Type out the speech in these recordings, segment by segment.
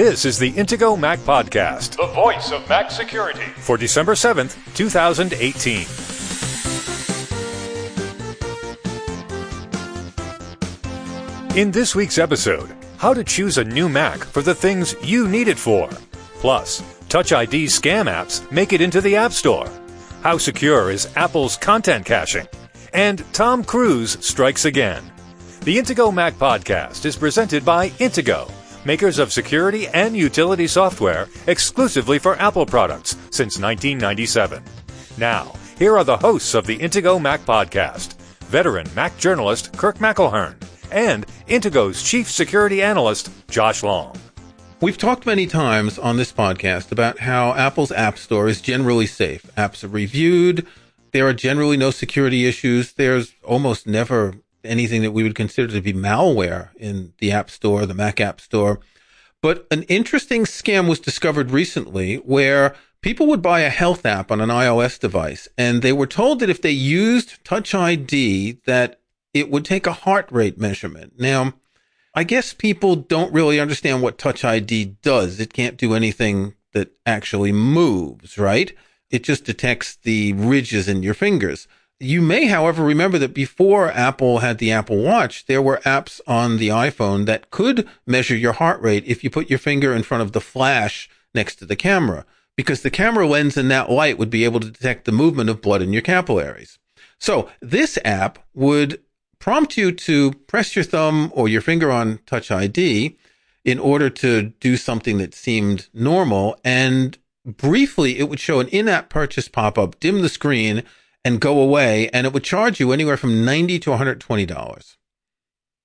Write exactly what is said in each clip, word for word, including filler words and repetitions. This is the Intego Mac Podcast, the voice of Mac security, for December seventh, twenty eighteen. In this week's episode, how to choose a new Mac for the things you need it for. Plus, Touch I D scam apps make it into the App Store. How secure is Apple's content caching? And Tom Cruise strikes again. The Intego Mac Podcast is presented by Intego, makers of security and utility software exclusively for Apple products since nineteen ninety-seven. Now, here are the hosts of the Intego Mac Podcast, veteran Mac journalist Kirk McElhearn and Intego's chief security analyst, Josh Long. We've talked many times on this podcast about how Apple's App Store is generally safe. Apps are reviewed. There are generally no security issues. There's almost never anything that we would consider to be malware in the App Store, the Mac App Store. But an interesting scam was discovered recently where people would buy a health app on an iOS device, and they were told that if they used Touch I D, that it would take a heart rate measurement. Now, I guess people don't really understand what Touch I D does. It can't do anything that actually moves, right? It just detects the ridges in your fingers. You may, however, remember that before Apple had the Apple Watch, there were apps on the iPhone that could measure your heart rate if you put your finger in front of the flash next to the camera, because the camera lens in that light would be able to detect the movement of blood in your capillaries. So this app would prompt you to press your thumb or your finger on Touch I D in order to do something that seemed normal. And briefly, it would show an in-app purchase pop-up, dim the screen, and go away. And it would charge you anywhere from ninety dollars to one hundred twenty dollars.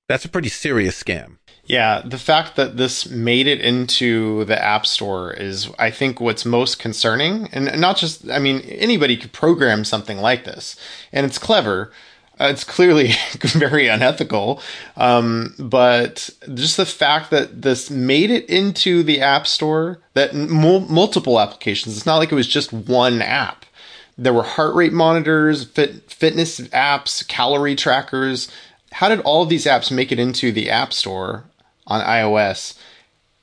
That's a pretty serious scam. Yeah, the fact that this made it into the App Store is, I think, what's most concerning. And not just, I mean, anybody could program something like this. And it's clever. Uh, it's clearly very unethical, um, but just the fact that this made it into the App Store, that m- multiple applications, it's not like it was just one app. There were heart rate monitors, fit- fitness apps, calorie trackers. How did all of these apps make it into the App Store on iOS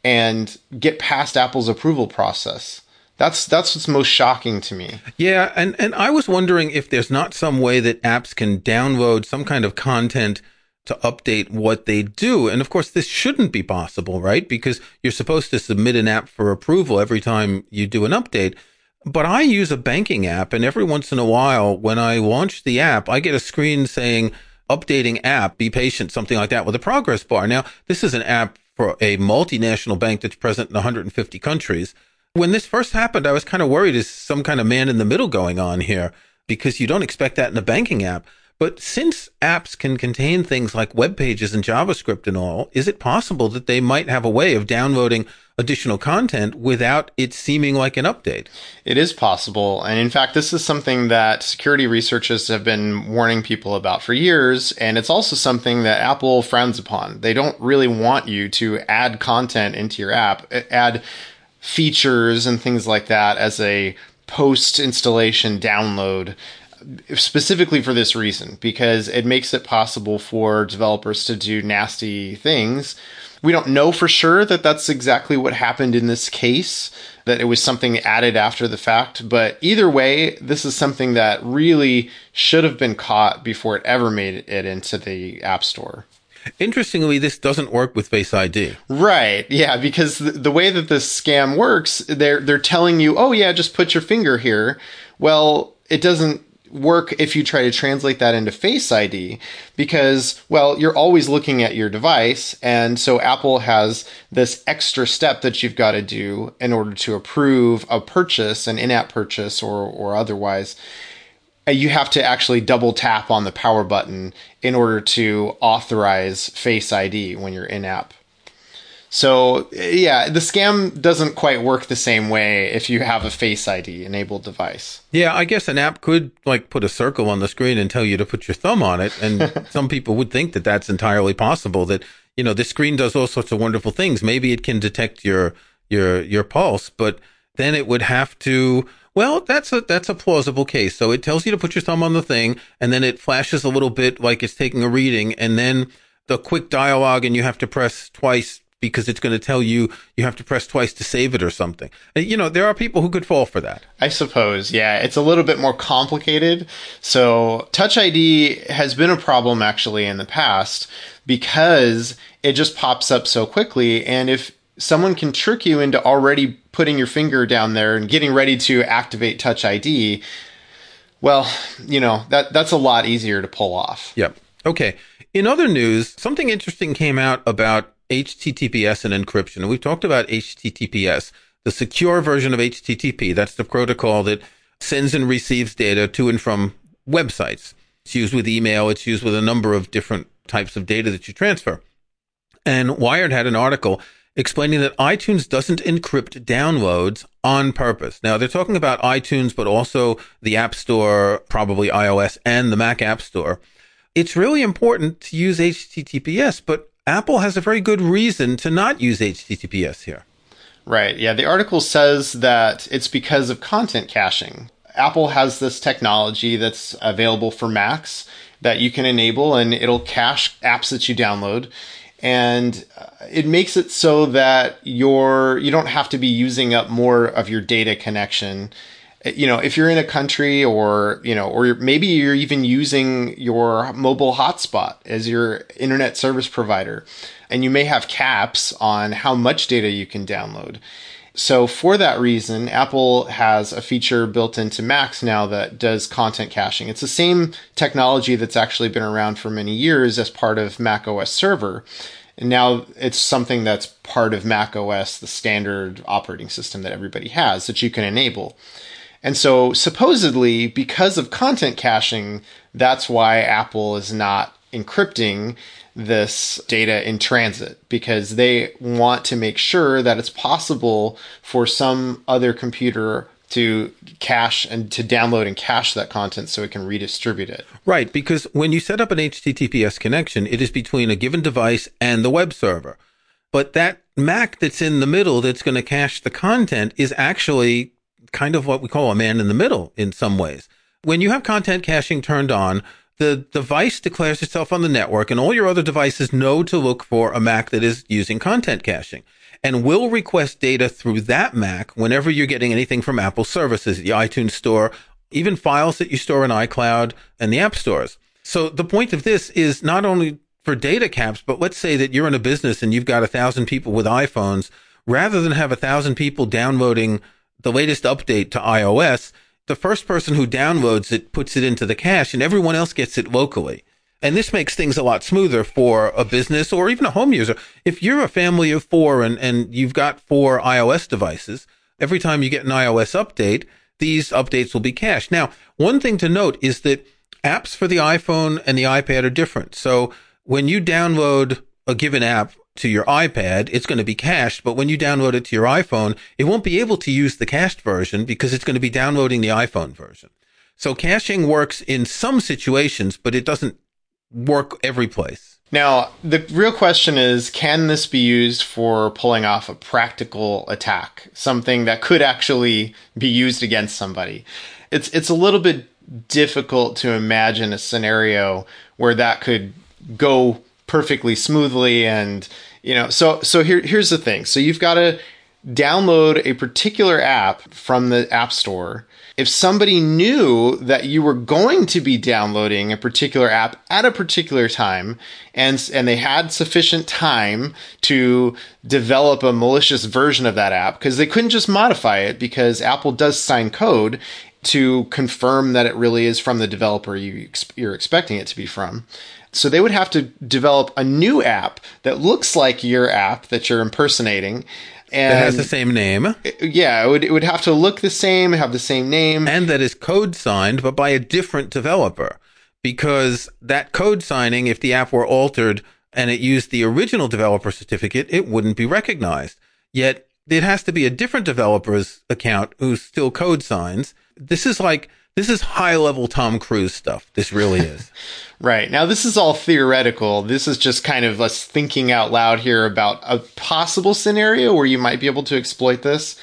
and get past Apple's approval process? That's that's what's most shocking to me. Yeah, and, and I was wondering if there's not some way that apps can download some kind of content to update what they do. And of course, this shouldn't be possible, right? Because you're supposed to submit an app for approval every time you do an update. But I use a banking app, and every once in a while, when I launch the app, I get a screen saying, updating app, be patient, something like that, with a progress bar. Now, this is an app for a multinational bank that's present in one hundred fifty countries. When this first happened, I was kind of worried, is some kind of man in the middle going on here? Because you don't expect that in a banking app. But since apps can contain things like web pages and JavaScript and all, is it possible that they might have a way of downloading additional content without it seeming like an update? It is possible. And in fact, this is something that security researchers have been warning people about for years. And it's also something that Apple frowns upon. They don't really want you to add content into your app, add features and things like that as a post-installation download, specifically for this reason, because it makes it possible for developers to do nasty things. We don't know for sure that that's exactly what happened in this case, that it was something added after the fact. But either way, this is something that really should have been caught before it ever made it into the App Store. Interestingly, this doesn't work with Face I D. Right. Yeah, because the, the way that this scam works, they're they're telling you, oh, yeah, just put your finger here. Well, it doesn't work if you try to translate that into Face I D because, well, you're always looking at your device. And so Apple has this extra step that you've got to do in order to approve a purchase, an in-app purchase or or otherwise. You have to actually double tap on the power button in order to authorize Face I D when you're in-app. So, yeah, the scam doesn't quite work the same way if you have a Face I D-enabled device. Yeah, I guess an app could, like, put a circle on the screen and tell you to put your thumb on it. And some people would think that that's entirely possible, that, you know, this screen does all sorts of wonderful things. Maybe it can detect your your your pulse, but then it would have to... Well, that's a that's a plausible case. So it tells you to put your thumb on the thing, and then it flashes a little bit like it's taking a reading, and then the quick dialogue, and you have to press twice because it's going to tell you you have to press twice to save it or something. You know, there are people who could fall for that. I suppose, yeah. It's a little bit more complicated. So Touch I D has been a problem actually in the past because it just pops up so quickly. And if someone can trick you into already putting your finger down there and getting ready to activate Touch I D, well, you know, that that's a lot easier to pull off. Yep. Okay. In other news, something interesting came out about H T T P S and encryption. We've talked about H T T P S, the secure version of H T T P. That's the protocol that sends and receives data to and from websites. It's used with email. It's used with a number of different types of data that you transfer. And Wired had an article explaining that iTunes doesn't encrypt downloads on purpose. Now, they're talking about iTunes, but also the App Store, probably iOS, and the Mac App Store. It's really important to use H T T P S, but Apple has a very good reason to not use H T T P S here. Right. Yeah. The article says that it's because of content caching. Apple has this technology that's available for Macs that you can enable, and it'll cache apps that you download. And it makes it so that you're, you don't have to be using up more of your data connection. You know, if you're in a country or, you know, or maybe you're even using your mobile hotspot as your internet service provider, and you may have caps on how much data you can download. So for that reason, Apple has a feature built into Macs now that does content caching. It's the same technology that's actually been around for many years as part of macOS Server. And now it's something that's part of macOS, the standard operating system that everybody has that you can enable. And so supposedly, because of content caching, that's why Apple is not encrypting this data in transit, because they want to make sure that it's possible for some other computer to cache and to download and cache that content so it can redistribute it. Right, because when you set up an H T T P S connection, it is between a given device and the web server. But that Mac that's in the middle that's going to cache the content is actually kind of what we call a man in the middle in some ways. When you have content caching turned on, the device declares itself on the network, and all your other devices know to look for a Mac that is using content caching and will request data through that Mac whenever you're getting anything from Apple services, the iTunes Store, even files that you store in iCloud and the App Stores. So the point of this is not only for data caps, but let's say that you're in a business and you've got a thousand people with iPhones. Rather than have a thousand people downloading the latest update to iOS, the first person who downloads it puts it into the cache and everyone else gets it locally. And this makes things a lot smoother for a business or even a home user. If you're a family of four and, and you've got four iOS devices, every time you get an iOS update, these updates will be cached. Now, one thing to note is that apps for the iPhone and the iPad are different. So when you download a given app to your iPad, it's going to be cached, but when you download it to your iPhone, it won't be able to use the cached version because it's going to be downloading the iPhone version. So caching works in some situations, but it doesn't work every place. Now, the real question is, can this be used for pulling off a practical attack, something that could actually be used against somebody? It's it's a little bit difficult to imagine a scenario where that could go perfectly smoothly. And, you know, so, so here, here's the thing. So you've got to download a particular app from the App Store. If somebody knew that you were going to be downloading a particular app at a particular time, and, and they had sufficient time to develop a malicious version of that app, because they couldn't just modify it, because Apple does sign code to confirm that it really is from the developer you ex- you're expecting it to be from. So they would have to develop a new app that looks like your app that you're impersonating. And that has the same name. Yeah, it would, it would have to look the same, have the same name. And that is code signed, but by a different developer. Because that code signing, if the app were altered and it used the original developer certificate, it wouldn't be recognized. Yet it has to be a different developer's account who still code signs. This is like, this is high-level Tom Cruise stuff. This really is. Right. Now, this is all theoretical. This is just kind of us thinking out loud here about a possible scenario where you might be able to exploit this.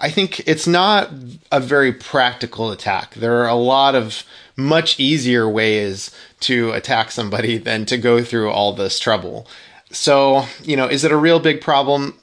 I think it's not a very practical attack. There are a lot of much easier ways to attack somebody than to go through all this trouble. So, you know, is it a real big problem?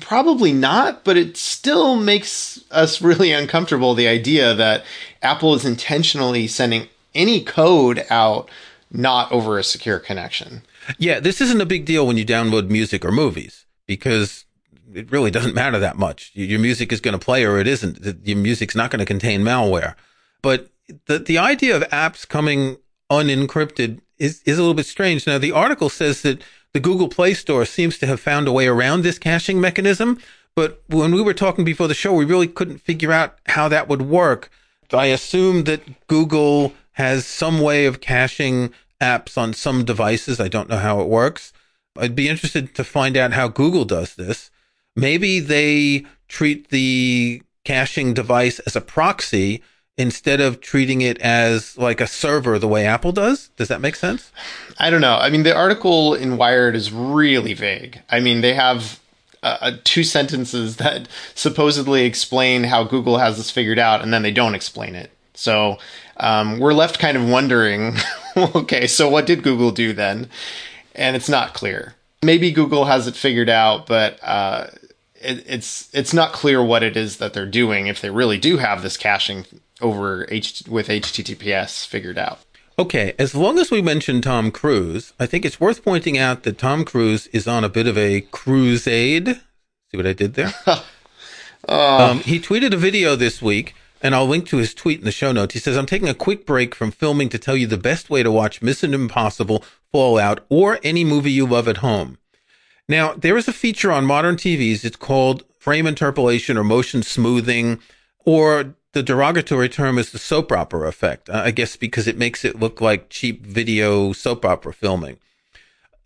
Probably not, but it still makes us really uncomfortable, the idea that Apple is intentionally sending any code out not over a secure connection. Yeah, this isn't a big deal when you download music or movies, because it really doesn't matter that much. Your music is going to play or it isn't. Your music's not going to contain malware. But the the idea of apps coming unencrypted is, is a little bit strange. Now, the article says that the Google Play Store seems to have found a way around this caching mechanism, but when we were talking before the show, we really couldn't figure out how that would work. I assume that Google has some way of caching apps on some devices. I don't know how it works. I'd be interested to find out how Google does this. Maybe they treat the caching device as a proxy instead of treating it as like a server the way Apple does. Does that make sense? I don't know. I mean, the article in Wired is really vague. I mean, they have uh, two sentences that supposedly explain how Google has this figured out, and then they don't explain it. So um, we're left kind of wondering, okay, so what did Google do then? And it's not clear. Maybe Google has it figured out, but uh, it, it's it's not clear what it is that they're doing, if they really do have this caching over H- with H T T P S figured out. Okay, as long as we mention Tom Cruise, I think it's worth pointing out that Tom Cruise is on a bit of a crusade. See what I did there? uh, um, he tweeted a video this week, and I'll link to his tweet in the show notes. He says, "I'm taking a quick break from filming to tell you the best way to watch Mission Impossible, Fallout, or any movie you love at home." Now, there is a feature on modern T Vs. It's called frame interpolation or motion smoothing, or the derogatory term is the soap opera effect, I guess because it makes it look like cheap video soap opera filming.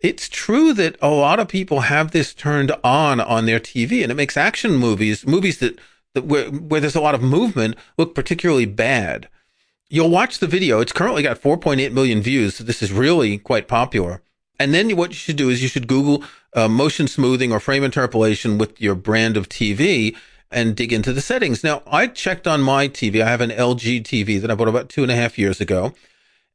It's true that a lot of people have this turned on on their T V, and it makes action movies, movies that Where, where there's a lot of movement, look particularly bad. You'll watch the video. It's currently got four point eight million views, so this is really quite popular. And then what you should do is you should Google uh, motion smoothing or frame interpolation with your brand of T V and dig into the settings. Now, I checked on my T V. I have an L G T V that I bought about two and a half years ago,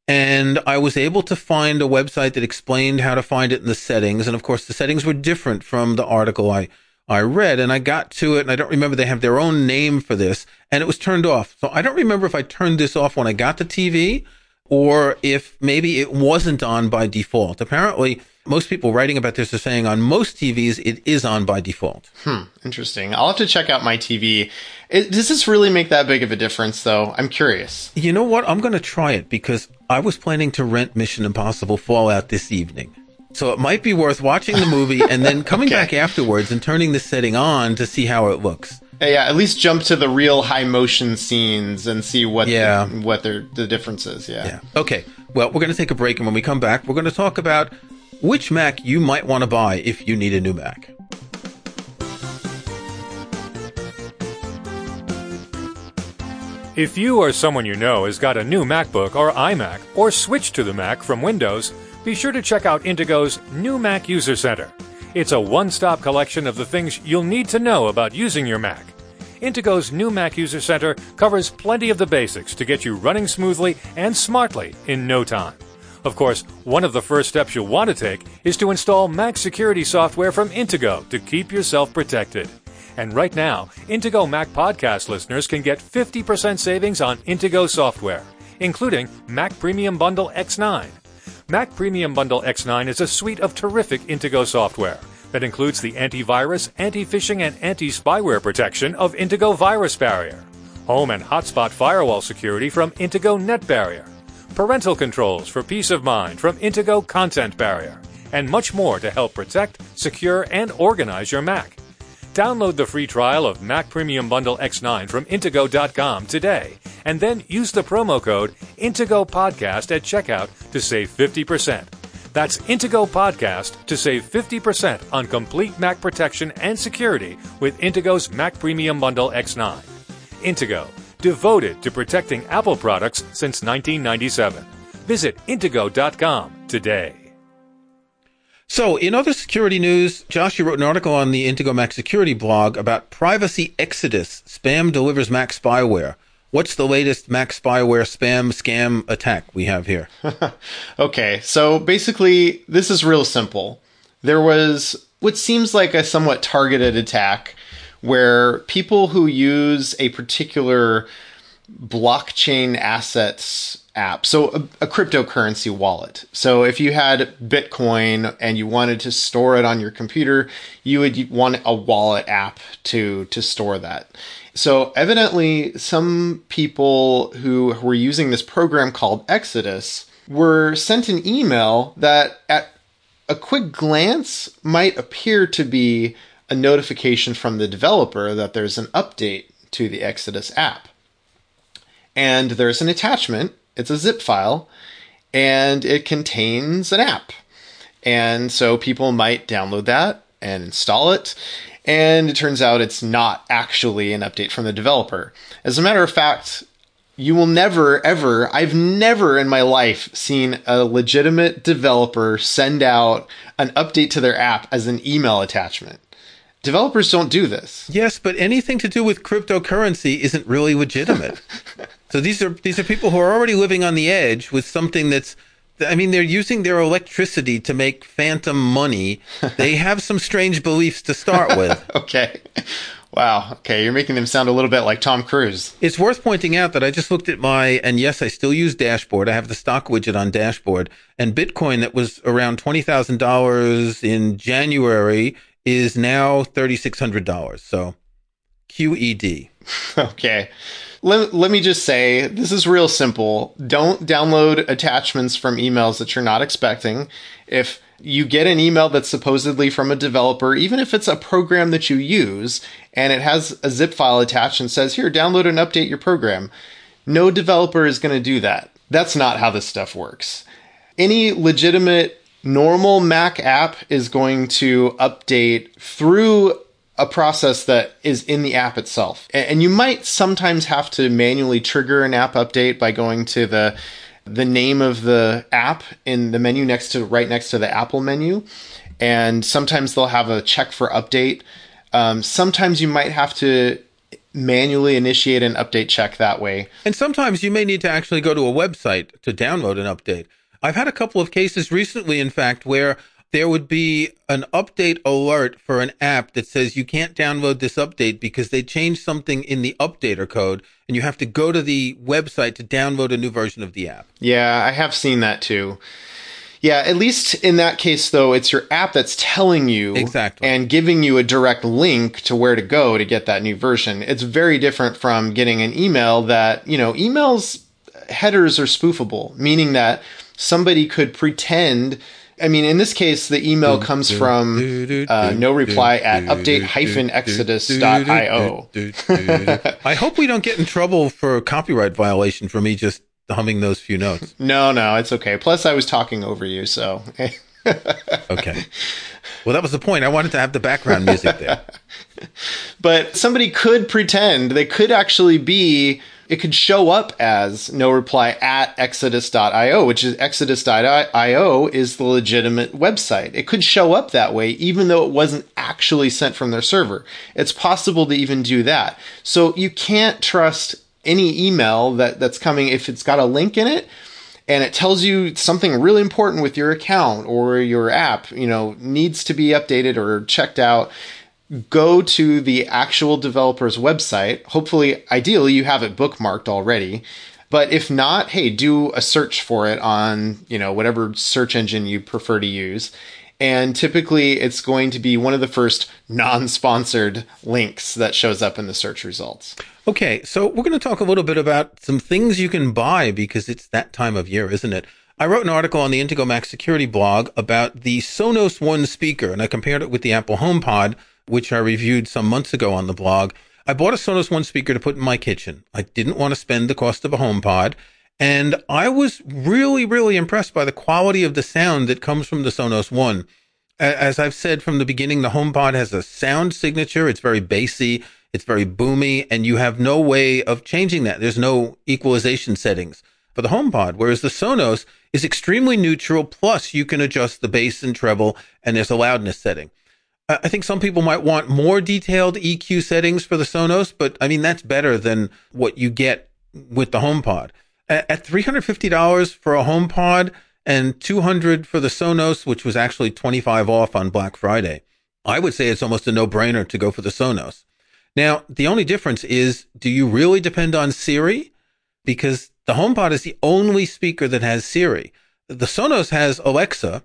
and I was able to find a website that explained how to find it in the settings. And, of course, the settings were different from the article I I read, and I got to it, and I don't remember, they have their own name for this, and it was turned off. So I don't remember if I turned this off when I got the T V or if maybe it wasn't on by default. Apparently, most people writing about this are saying on most T Vs, it is on by default. Hmm, interesting. I'll have to check out my T V. It, does this really make that big of a difference, though? I'm curious. You know what? I'm going to try it, because I was planning to rent Mission Impossible Fallout this evening. So it might be worth watching the movie and then coming okay. back afterwards and turning the setting on to see how it looks. Yeah, at least jump to the real high motion scenes and see what yeah. the, what the, the difference is. Yeah. yeah. Okay. Well, we're going to take a break, and when we come back, we're going to talk about which Mac you might want to buy if you need a new Mac. If you or someone you know has got a new MacBook or iMac or switched to the Mac from Windows, be sure to check out Intego's New Mac User Center. It's a one-stop collection of the things you'll need to know about using your Mac. Intego's New Mac User Center covers plenty of the basics to get you running smoothly and smartly in no time. Of course, one of the first steps you'll want to take is to install Mac security software from Intego to keep yourself protected. And right now, Intego Mac podcast listeners can get fifty percent savings on Intego software, including Mac Premium Bundle X nine. Mac Premium Bundle X nine is a suite of terrific Intego software that includes the antivirus, anti-phishing, and anti-spyware protection of Intego Virus Barrier, home and hotspot firewall security from Intego Net Barrier, parental controls for peace of mind from Intego Content Barrier, and much more to help protect, secure, and organize your Mac. Download the free trial of Mac Premium Bundle X nine from Intego dot com today, and then use the promo code IntegoPodcast at checkout to save fifty percent. That's IntegoPodcast to save fifty percent on complete Mac protection and security with Intego's Mac Premium Bundle X nine. Intego, devoted to protecting Apple products since nineteen ninety-seven. Visit Intego dot com today. So, in other security news, Josh, you wrote an article on the Intego Mac Security blog about Privacy Exodus, Spam Delivers Mac Spyware. What's the latest Mac spyware spam scam attack we have here? Okay, so basically, this is real simple. there was what seems like a somewhat targeted attack where people who use a particular blockchain assets app, so a, a cryptocurrency wallet. So if you had Bitcoin and you wanted to store it on your computer, you would want a wallet app to, to store that. So evidently, some people who were using this program called Exodus were sent an email that at a quick glance might appear to be a notification from the developer that there's an update to the Exodus app. And there's an attachment. It's a zip file, and it contains an app. And so people might download that and install it. And it turns out it's not actually an update from the developer. As a matter of fact, you will never, ever, I've never in my life seen a legitimate developer send out an update to their app as an email attachment. Developers don't do this. Yes, but anything to do with cryptocurrency isn't really legitimate. So these are these are people who are already living on the edge with something that's, I mean, they're using their electricity to make phantom money. They have some strange beliefs to start with. Okay. Wow. Okay. You're making them sound a little bit like Tom Cruise. It's worth pointing out that I just looked at my, and yes, I still use Dashboard. I have the stock widget on Dashboard, and Bitcoin that was around twenty thousand dollars in January is now thirty-six hundred dollars. So Q E D. Okay. Let, let me just say, this is real simple. Don't download attachments from emails that you're not expecting. If you get an email that's supposedly from a developer, even if it's a program that you use, and it has a zip file attached and says, here, download and update your program, no developer is going to do that. That's not how this stuff works. Any legitimate normal Mac app is going to update through a process that is in the app itself. And you might sometimes have to manually trigger an app update by going to the the name of the app in the menu next to right next to the Apple menu. And sometimes they'll have a check for update. Um, sometimes you might have to manually initiate an update check that way. And sometimes you may need to actually go to a website to download an update. I've had a couple of cases recently, in fact, where there would be an update alert for an app that says you can't download this update because they changed something in the updater code, and you have to go to the website to download a new version of the app. Yeah, I have seen that too. Yeah, at least in that case, though, it's your app that's telling you exactly and giving you a direct link to where to go to get that new version. It's very different from getting an email that, you know, emails headers are spoofable, meaning that somebody could pretend. I mean, in this case, the email comes from uh, no reply at update dash exodus dot io. I hope we don't get in trouble for copyright violation for me just humming those few notes. No, no, it's okay. Plus, I was talking over you, so. Okay. Well, that was the point. I wanted to have the background music there. But somebody could pretend. They could actually be. It could show up as no reply at exodus dot io, which is exodus dot io is the legitimate website. It could show up that way, even though it wasn't actually sent from their server. It's possible to even do that. So you can't trust any email that, that's coming if it's got a link in it and it tells you something really important with your account or your app, you know, needs to be updated or checked out. Go to the actual developer's website. Hopefully, ideally, you have it bookmarked already. But if not, hey, do a search for it on, you know, whatever search engine you prefer to use. And typically, it's going to be one of the first non-sponsored links that shows up in the search results. Okay, so we're going to talk a little bit about some things you can buy because it's that time of year, isn't it? I wrote an article on the Intego Mac Security blog about the Sonos One speaker, and I compared it with the Apple HomePod, which I reviewed some months ago on the blog. I bought a Sonos One speaker to put in my kitchen. I didn't want to spend the cost of a HomePod. And I was really, really impressed by the quality of the sound that comes from the Sonos One. As I've said from the beginning, the HomePod has a sound signature. It's very bassy. It's very boomy. And you have no way of changing that. There's no equalization settings for the HomePod, whereas the Sonos is extremely neutral. Plus, you can adjust the bass and treble, and there's a loudness setting. I think some people might want more detailed E Q settings for the Sonos, but I mean, that's better than what you get with the HomePod. At three hundred fifty dollars for a HomePod, and two hundred dollars for the Sonos, which was actually twenty-five dollars off on Black Friday. I would say it's almost a no-brainer to go for the Sonos. Now, the only difference is, do you really depend on Siri? Because the HomePod is the only speaker that has Siri. The Sonos has Alexa,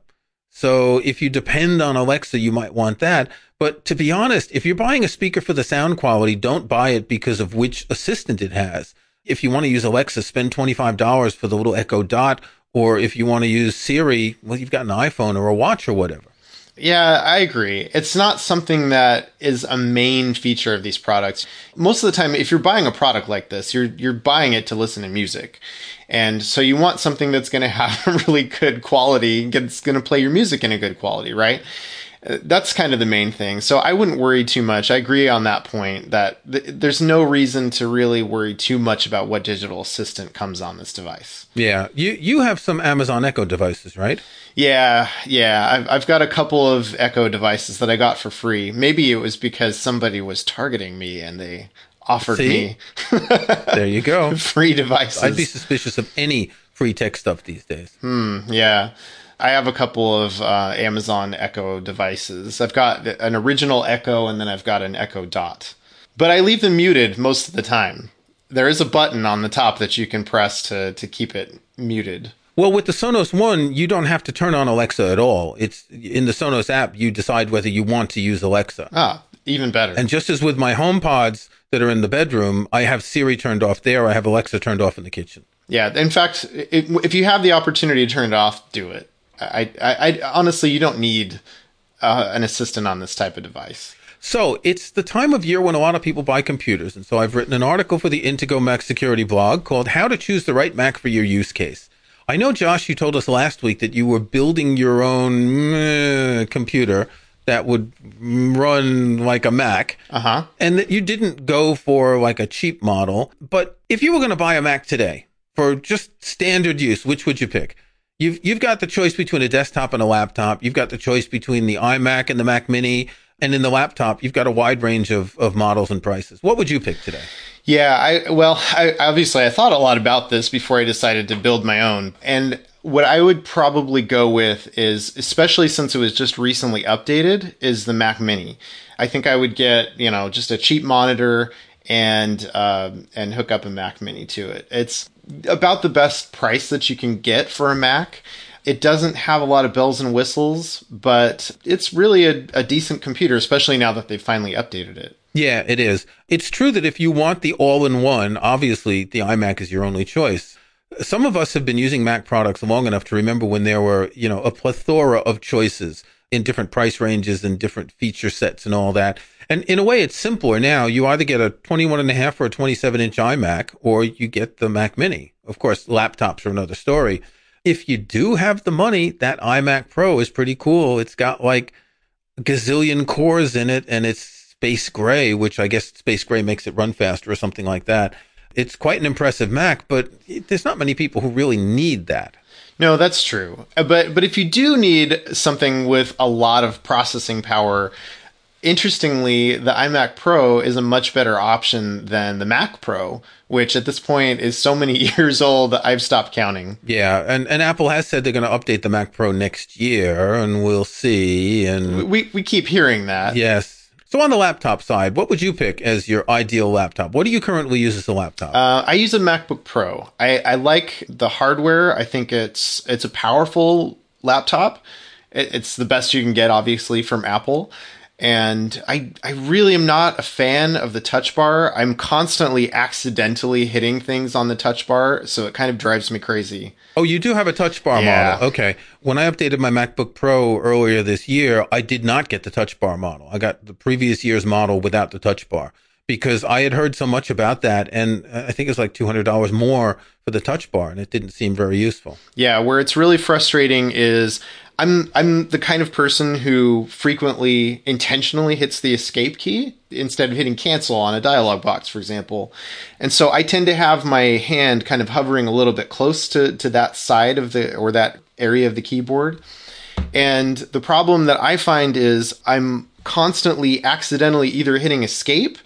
so if you depend on Alexa, you might want that. But to be honest, if you're buying a speaker for the sound quality, don't buy it because of which assistant it has. If you want to use Alexa, spend twenty-five dollars for the little Echo Dot, or if you want to use Siri, well, you've got an iPhone or a watch or whatever. Yeah, I agree. It's not something that is a main feature of these products. Most of the time, if you're buying a product like this, you're you're buying it to listen to music. And so you want something that's going to have really good quality, that's going to play your music in a good quality, right? That's kind of the main thing. So I wouldn't worry too much. I agree on that point that th- there's no reason to really worry too much about what digital assistant comes on this device. Yeah. You you have some Amazon Echo devices, right? Yeah. Yeah. I've, I've got a couple of Echo devices that I got for free. Maybe it was because somebody was targeting me and they offered See? me. There you go. Free devices. I'd be suspicious of any free tech stuff these days. Hmm. Yeah. I have a couple of uh, Amazon Echo devices. I've got an original Echo, and then I've got an Echo Dot. But I leave them muted most of the time. There is a button on the top that you can press to to keep it muted. Well, with the Sonos One, you don't have to turn on Alexa at all. It's in the Sonos app, you decide whether you want to use Alexa. Ah, even better. And just as with my HomePods that are in the bedroom, I have Siri turned off there. I have Alexa turned off in the kitchen. Yeah, in fact, it, if you have the opportunity to turn it off, do it. I, I, I honestly, you don't need uh, an assistant on this type of device. So it's the time of year when a lot of people buy computers. And so I've written an article for the Intego Mac Security blog called How to Choose the Right Mac for Your Use Case. I know, Josh, you told us last week that you were building your own uh, computer that would run like a Mac, uh-huh. and that you didn't go for like a cheap model. But if you were going to buy a Mac today for just standard use, which would you pick? You've you've got the choice between a desktop and a laptop. You've got the choice between the iMac and the Mac Mini. And in the laptop, you've got a wide range of, of models and prices. What would you pick today? Yeah, I well, I, obviously, I thought a lot about this before I decided to build my own. And what I would probably go with is, especially since it was just recently updated, is the Mac Mini. I think I would get, you know, just a cheap monitor and uh, and hook up a Mac Mini to it. It's about the best price that you can get for a Mac. It doesn't have a lot of bells and whistles, but it's really a, a decent computer, especially now that they've finally updated it. Yeah, it is. It's true that if you want the all-in-one, obviously the iMac is your only choice. Some of us have been using Mac products long enough to remember when there were, you know, a plethora of choices in different price ranges and different feature sets and all that. And in a way, it's simpler now. You either get a twenty-one and a half or a twenty-seven inch iMac, or you get the Mac Mini. Of course, laptops are another story. If you do have the money, that iMac Pro is pretty cool. It's got like a gazillion cores in it, and it's space gray, which I guess space gray makes it run faster or something like that. It's quite an impressive Mac, but there's not many people who really need that. No, that's true. But but if you do need something with a lot of processing power, interestingly, the iMac Pro is a much better option than the Mac Pro, which at this point is so many years old that I've stopped counting. Yeah, and, and Apple has said they're going to update the Mac Pro next year, and we'll see. And we we keep hearing that. Yes. So on the laptop side, what would you pick as your ideal laptop? What do you currently use as a laptop? Uh, I use a MacBook Pro. I, I like the hardware. I think it's it's a powerful laptop. It, it's the best you can get, obviously, from Apple. And I I really am not a fan of the touch bar. I'm constantly accidentally hitting things on the touch bar, so it kind of drives me crazy. Oh, you do have a touch bar yeah. model. Okay. When I updated my MacBook Pro earlier this year, I did not get the touch bar model. I got the previous year's model without the touch bar because I had heard so much about that, and I think it's like two hundred dollars more for the touch bar, and it didn't seem very useful. Yeah, where it's really frustrating is I'm I'm the kind of person who frequently intentionally hits the escape key instead of hitting cancel on a dialog box, for example. And so I tend to have my hand kind of hovering a little bit close to, to that side of the or that area of the keyboard. And the problem that I find is I'm constantly accidentally either hitting escape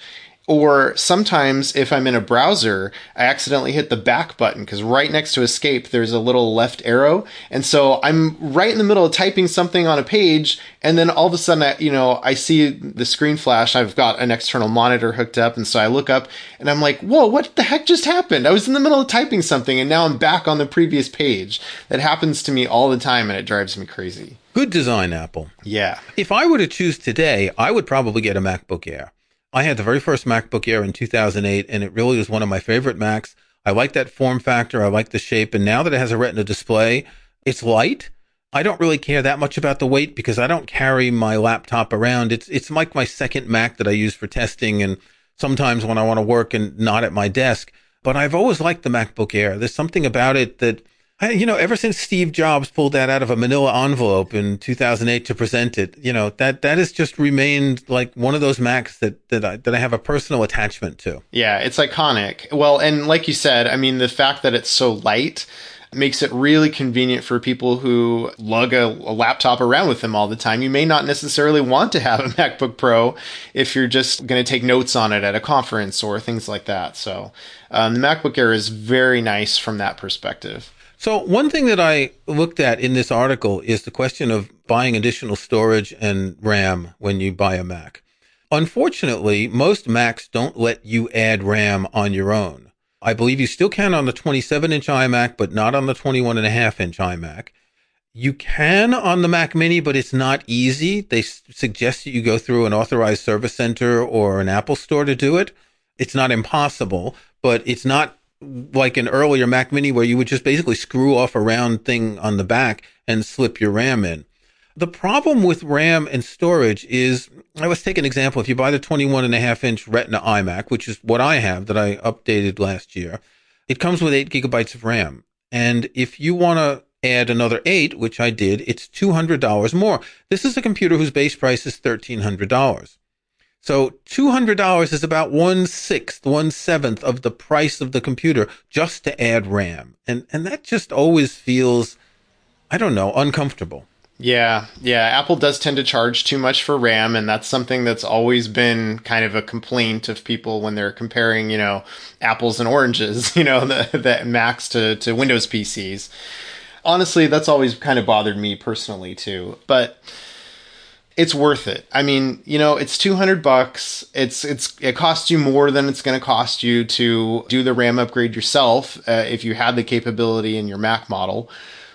Or sometimes if I'm in a browser, I accidentally hit the back button because right next to escape, there's a little left arrow. And so I'm right in the middle of typing something on a page. And then all of a sudden, I, you know, I see the screen flash. I've got an external monitor hooked up. And so I look up and I'm like, whoa, what the heck just happened? I was in the middle of typing something and now I'm back on the previous page. That happens to me all the time and it drives me crazy. Good design, Apple. Yeah. If I were to choose today, I would probably get a MacBook Air. I had the very first MacBook Air in two thousand eight, and it really was one of my favorite Macs. I like that form factor. I like the shape. And now that it has a Retina display, it's light. I don't really care that much about the weight because I don't carry my laptop around. It's it's like my second Mac that I use for testing and sometimes when I want to work and not at my desk. But I've always liked the MacBook Air. There's something about it that, you know, ever since Steve Jobs pulled that out of a manila envelope in two thousand eight to present it, you know, that, that has just remained like one of those Macs that, that I, that I have a personal attachment to. Yeah, it's iconic. Well, and like you said, I mean, the fact that it's so light makes it really convenient for people who lug a, a laptop around with them all the time. You may not necessarily want to have a MacBook Pro if you're just going to take notes on it at a conference or things like that. So um, the MacBook Air is very nice from that perspective. So one thing that I looked at in this article is the question of buying additional storage and RAM when you buy a Mac. Unfortunately, most Macs don't let you add RAM on your own. I believe you still can on the twenty-seven inch iMac, but not on the twenty-one and a half inch iMac. You can on the Mac Mini, but it's not easy. They s- suggest that you go through an authorized service center or an Apple Store to do it. It's not impossible, but it's not like an earlier Mac Mini where you would just basically screw off a round thing on the back and slip your RAM in. The problem with RAM and storage is, I let's take an example. If you buy the twenty-one and a half inch Retina iMac, which is what I have that I updated last year, it comes with eight gigabytes of RAM. And if you want to add another eight, which I did, it's two hundred dollars more. This is a computer whose base price is thirteen hundred dollars. So two hundred dollars is about one-sixth, one-seventh of the price of the computer just to add RAM. And and that just always feels, I don't know, uncomfortable. Yeah, yeah. Apple does tend to charge too much for RAM, and that's something that's always been kind of a complaint of people when they're comparing, you know, apples and oranges, you know, the, the Macs to, to Windows P Cs. Honestly, that's always kind of bothered me personally, too. But it's worth it. I mean, you know, it's two hundred bucks. It's, it's, it costs you more than it's going to cost you to do the RAM upgrade yourself, uh, if you had the capability in your Mac model,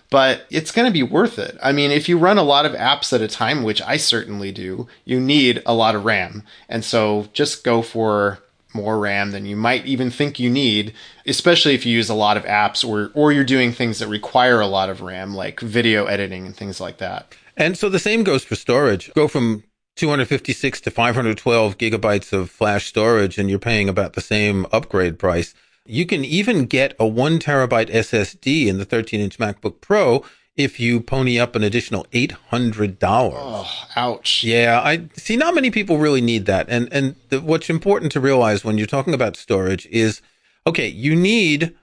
but it's going to be worth it. I mean, if you run a lot of apps at a time, which I certainly do, you need a lot of RAM. And so just go for more RAM than you might even think you need, especially if you use a lot of apps or, or you're doing things that require a lot of RAM, like video editing and things like that. And so the same goes for storage. Go from two hundred fifty-six to five hundred twelve gigabytes of flash storage, and you're paying about the same upgrade price. You can even get a one terabyte S S D in the thirteen inch MacBook Pro if you pony up an additional eight hundred dollars. Oh, ouch. Yeah, I see not many people really need that. And, and the, what's important to realize when you're talking about storage is, okay, you need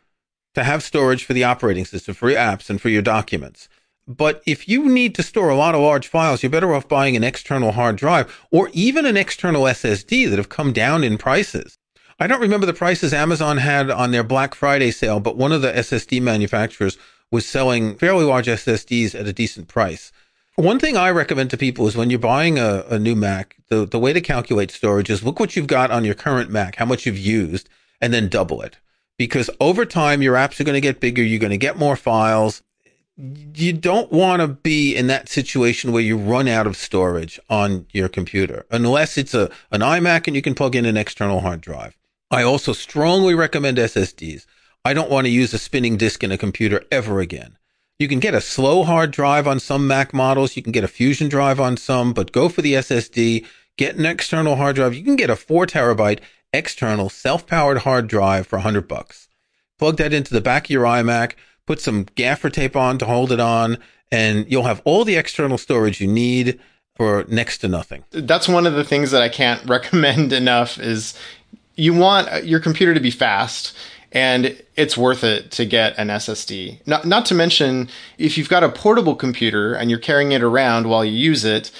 to have storage for the operating system, for your apps, and for your documents. But if you need to store a lot of large files, you're better off buying an external hard drive or even an external S S D that have come down in prices. I don't remember the prices Amazon had on their Black Friday sale, but one of the S S D manufacturers was selling fairly large S S Ds at a decent price. One thing I recommend to people is when you're buying a, a new Mac, the, the way to calculate storage is look what you've got on your current Mac, how much you've used, and then double it. Because over time, your apps are going to get bigger, you're going to get more files. You don't want to be in that situation where you run out of storage on your computer, unless it's a an iMac and you can plug in an external hard drive. I also strongly recommend S S Ds. I don't want to use a spinning disk in a computer ever again. You can get a slow hard drive on some Mac models. You can get a Fusion drive on some, but go for the S S D. Get an external hard drive. You can get a four terabyte external self-powered hard drive for one hundred bucks. Plug that into the back of your iMac. Put some gaffer tape on to hold it on, and you'll have all the external storage you need for next to nothing. That's one of the things that I can't recommend enough is you want your computer to be fast, and it's worth it to get an S S D. Not, not to mention, if you've got a portable computer and you're carrying it around while you use it,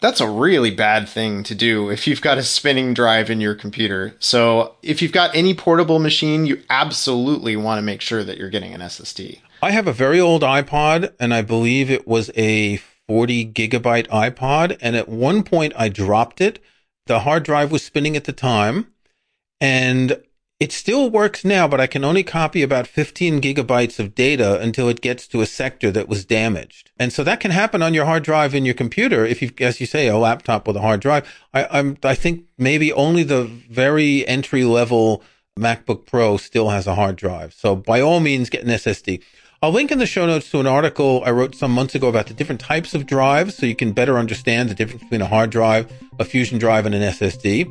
That's a really bad thing to do if you've got a spinning drive in your computer. So if you've got any portable machine, you absolutely want to make sure that you're getting an S S D. I have a very old iPod, and I believe it was a forty gigabyte iPod. And at one point I dropped it. The hard drive was spinning at the time, and it still works now, but I can only copy about fifteen gigabytes of data until it gets to a sector that was damaged. And so that can happen on your hard drive in your computer if you, as you say, a laptop with a hard drive. I, I'm, I think maybe only the very entry-level MacBook Pro still has a hard drive. So by all means, get an S S D. I'll link in the show notes to an article I wrote some months ago about the different types of drives, so you can better understand the difference between a hard drive, a Fusion drive, and an S S D.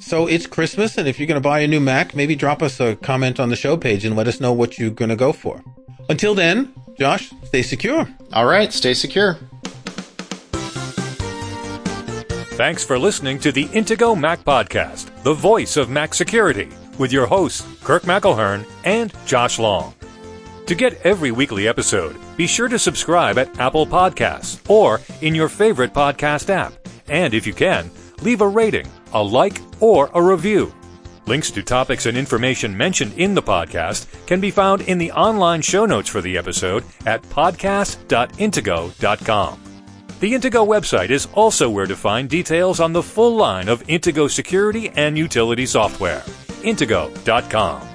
So it's Christmas, and if you're going to buy a new Mac, maybe drop us a comment on the show page and let us know what you're going to go for. Until then, Josh, stay secure. All right, stay secure. Thanks for listening to the Intego Mac Podcast, the voice of Mac security, with your hosts, Kirk McElhearn and Josh Long. To get every weekly episode, be sure to subscribe at Apple Podcasts or in your favorite podcast app. And if you can, leave a rating, a like, or a review. Links to topics and information mentioned in the podcast can be found in the online show notes for the episode at podcast dot intego dot com. The Intego website is also where to find details on the full line of Intego security and utility software. intego dot com